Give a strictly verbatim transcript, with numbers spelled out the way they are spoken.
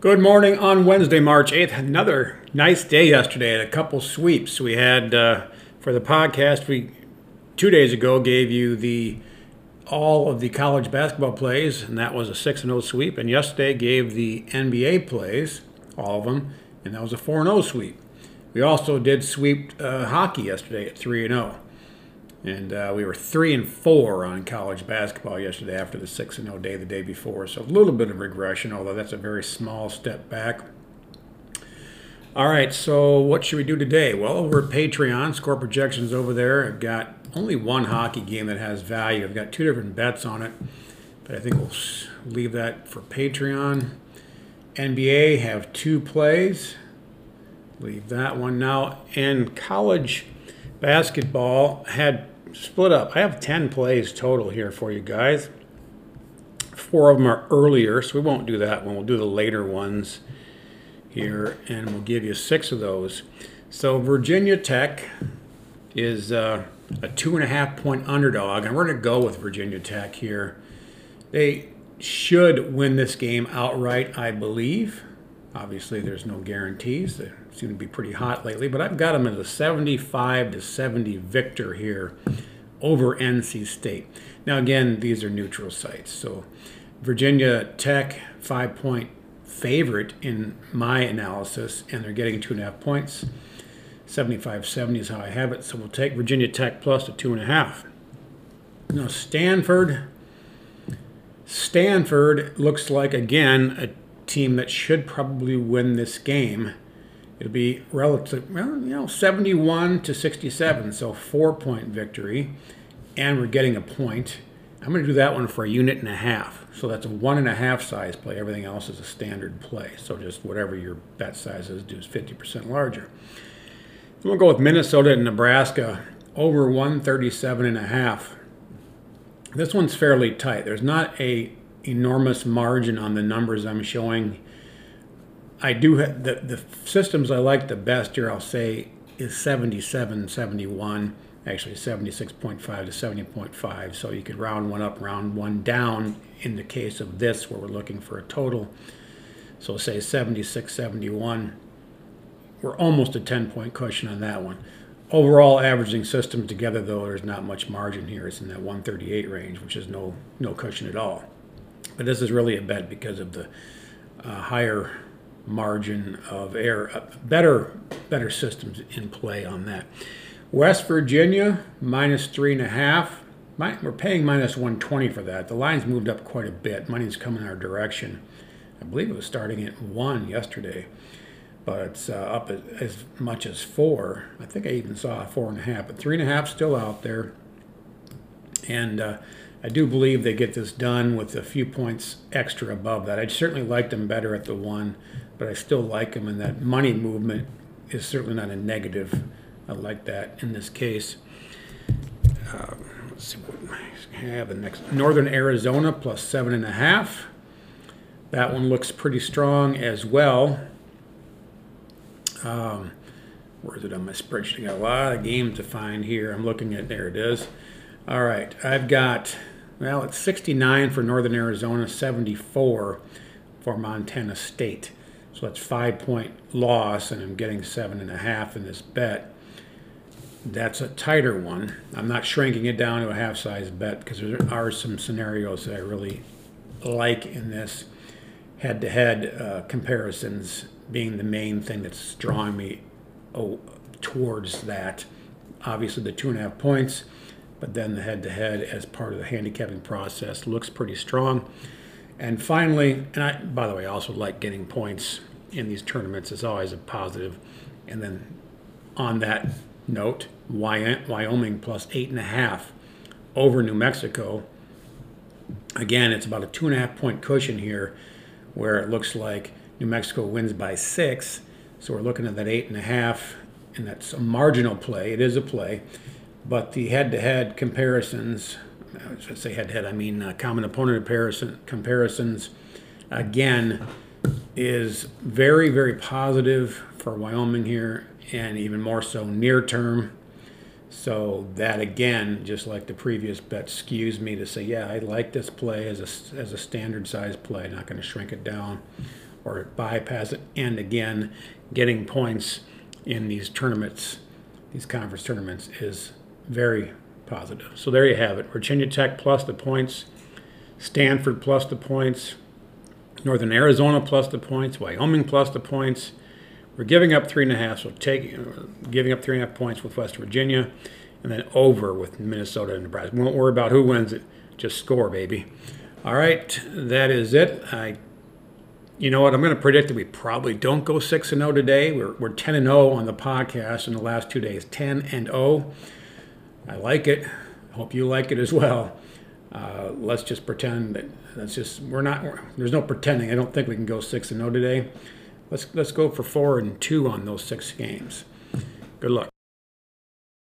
Good morning on Wednesday, March eighth. Another nice day yesterday. A couple sweeps we had uh, for the podcast. We two days ago gave you the all of the college basketball plays, and that was a six and oh sweep. And yesterday gave the N B A plays, all of them, and that was a four and oh sweep. We also did sweep uh, hockey yesterday at three and oh. And uh, we were three and four on college basketball yesterday after the six and oh day the day before. So a little bit of regression, although that's a very small step back. All right, so what should we do today? Well, over at Patreon, score projections over there. I've got only one hockey game that has value. I've got two different bets on it, but I think we'll leave that for Patreon. N B A have two plays. Leave that one now. And college basketball had split up. I have ten plays total here for you guys. Four of them are earlier, so we won't do that one. We'll do the later ones here, and we'll give you six of those. So Virginia Tech is uh, a two-and-a-half-point underdog, and we're going to go with Virginia Tech here. They should win this game outright, I believe. Obviously, there's no guarantees. They seem to be pretty hot lately, but I've got them as a seventy-five to seventy victor here over N C State. Now, again, these are neutral sites. So Virginia Tech, five-point favorite in my analysis, and they're getting two and a half points. seventy-five seventy is how I have it. So we'll take Virginia Tech plus the two and a half. Now, Stanford. Stanford looks like, again, a team that should probably win this game. It'll be relative, well, you know, seventy-one to sixty-seven, so four-point victory, and we're getting a point. I'm going to do that one for a unit and a half, so that's a one-and-a-half size play. Everything else is a standard play, so just whatever your bet size is, do is fifty percent larger. Then we'll go with Minnesota and Nebraska, over one thirty-seven and a half. This one's fairly tight. There's not a enormous margin on the numbers I'm showing. I do have the, the systems I like the best here, I'll say, is seventy-seven seventy-one, actually seventy-six point five to seventy point five. So you could round one up, round one down in the case of this where we're looking for a total. So say seventy-six seventy-one. We're almost a ten-point cushion on that one. Overall, averaging systems together, though, there's not much margin here. It's in that one thirty-eight range, which is no, no cushion at all. But this is really a bet because of the uh, higher margin of error, uh, better better systems in play on that. West Virginia, minus three and a half. My, we're paying minus one twenty for that. The line's moved up quite a bit. Money's coming our direction. I believe it was starting at one yesterday, but it's uh, up as, as much as four. I think I even saw four and a half, but three and a half still out there. And uh, I do believe they get this done with a few points extra above that. I certainly like them better at the one, but I still like them, and that money movement is certainly not a negative. I like that in this case. Uh, let's see what I have. The next Northern Arizona plus seven and a half. That one looks pretty strong as well. Um, where is it on my spreadsheet? I got a lot of games to find here. I'm looking at there it is. All right, I've got, well, it's sixty-nine for Northern Arizona, seventy-four for Montana State. So that's five-point loss, and I'm getting seven and a half in this bet. That's a tighter one. I'm not shrinking it down to a half-size bet because there are some scenarios that I really like in this. Head-to-head uh, comparisons being the main thing that's drawing me oh, towards that. Obviously, the two and a half points. But then the head-to-head as part of the handicapping process looks pretty strong. And finally, and I, by the way, I also like getting points in these tournaments. It's always a positive. And then on that note, Wyoming plus eight and a half over New Mexico. Again, it's about a two and a half point cushion here where it looks like New Mexico wins by six. So we're looking at that eight and a half, and that's a marginal play. It is a play. But the head-to-head comparisons, I say head-to-head, I mean uh, common opponent comparison, comparisons, again, is very, very positive for Wyoming here, and even more so near-term. So that, again, just like the previous bet, skews me to say, yeah, I like this play as a, as a standard-size play, not going to shrink it down or bypass it, and again, getting points in these tournaments, these conference tournaments, is very positive. So there you have it. Virginia Tech plus the points, Stanford plus the points, Northern Arizona plus the points, Wyoming plus the points. We're giving up three and a half, so take, giving up three and a half points with West Virginia, and then over with Minnesota and Nebraska. We won't worry about who wins it. Just score, baby. All right, that is it. I, you know what? I'm going to predict that we probably don't go six and oh today. We're, we're ten and oh on the podcast in the last two days. ten and oh. I like it. I hope you like it as well. Uh, let's just pretend that that's just, we're not, we're, there's no pretending. I don't think we can go six and oh today. Let's, let's go for four and two on those six games. Good luck.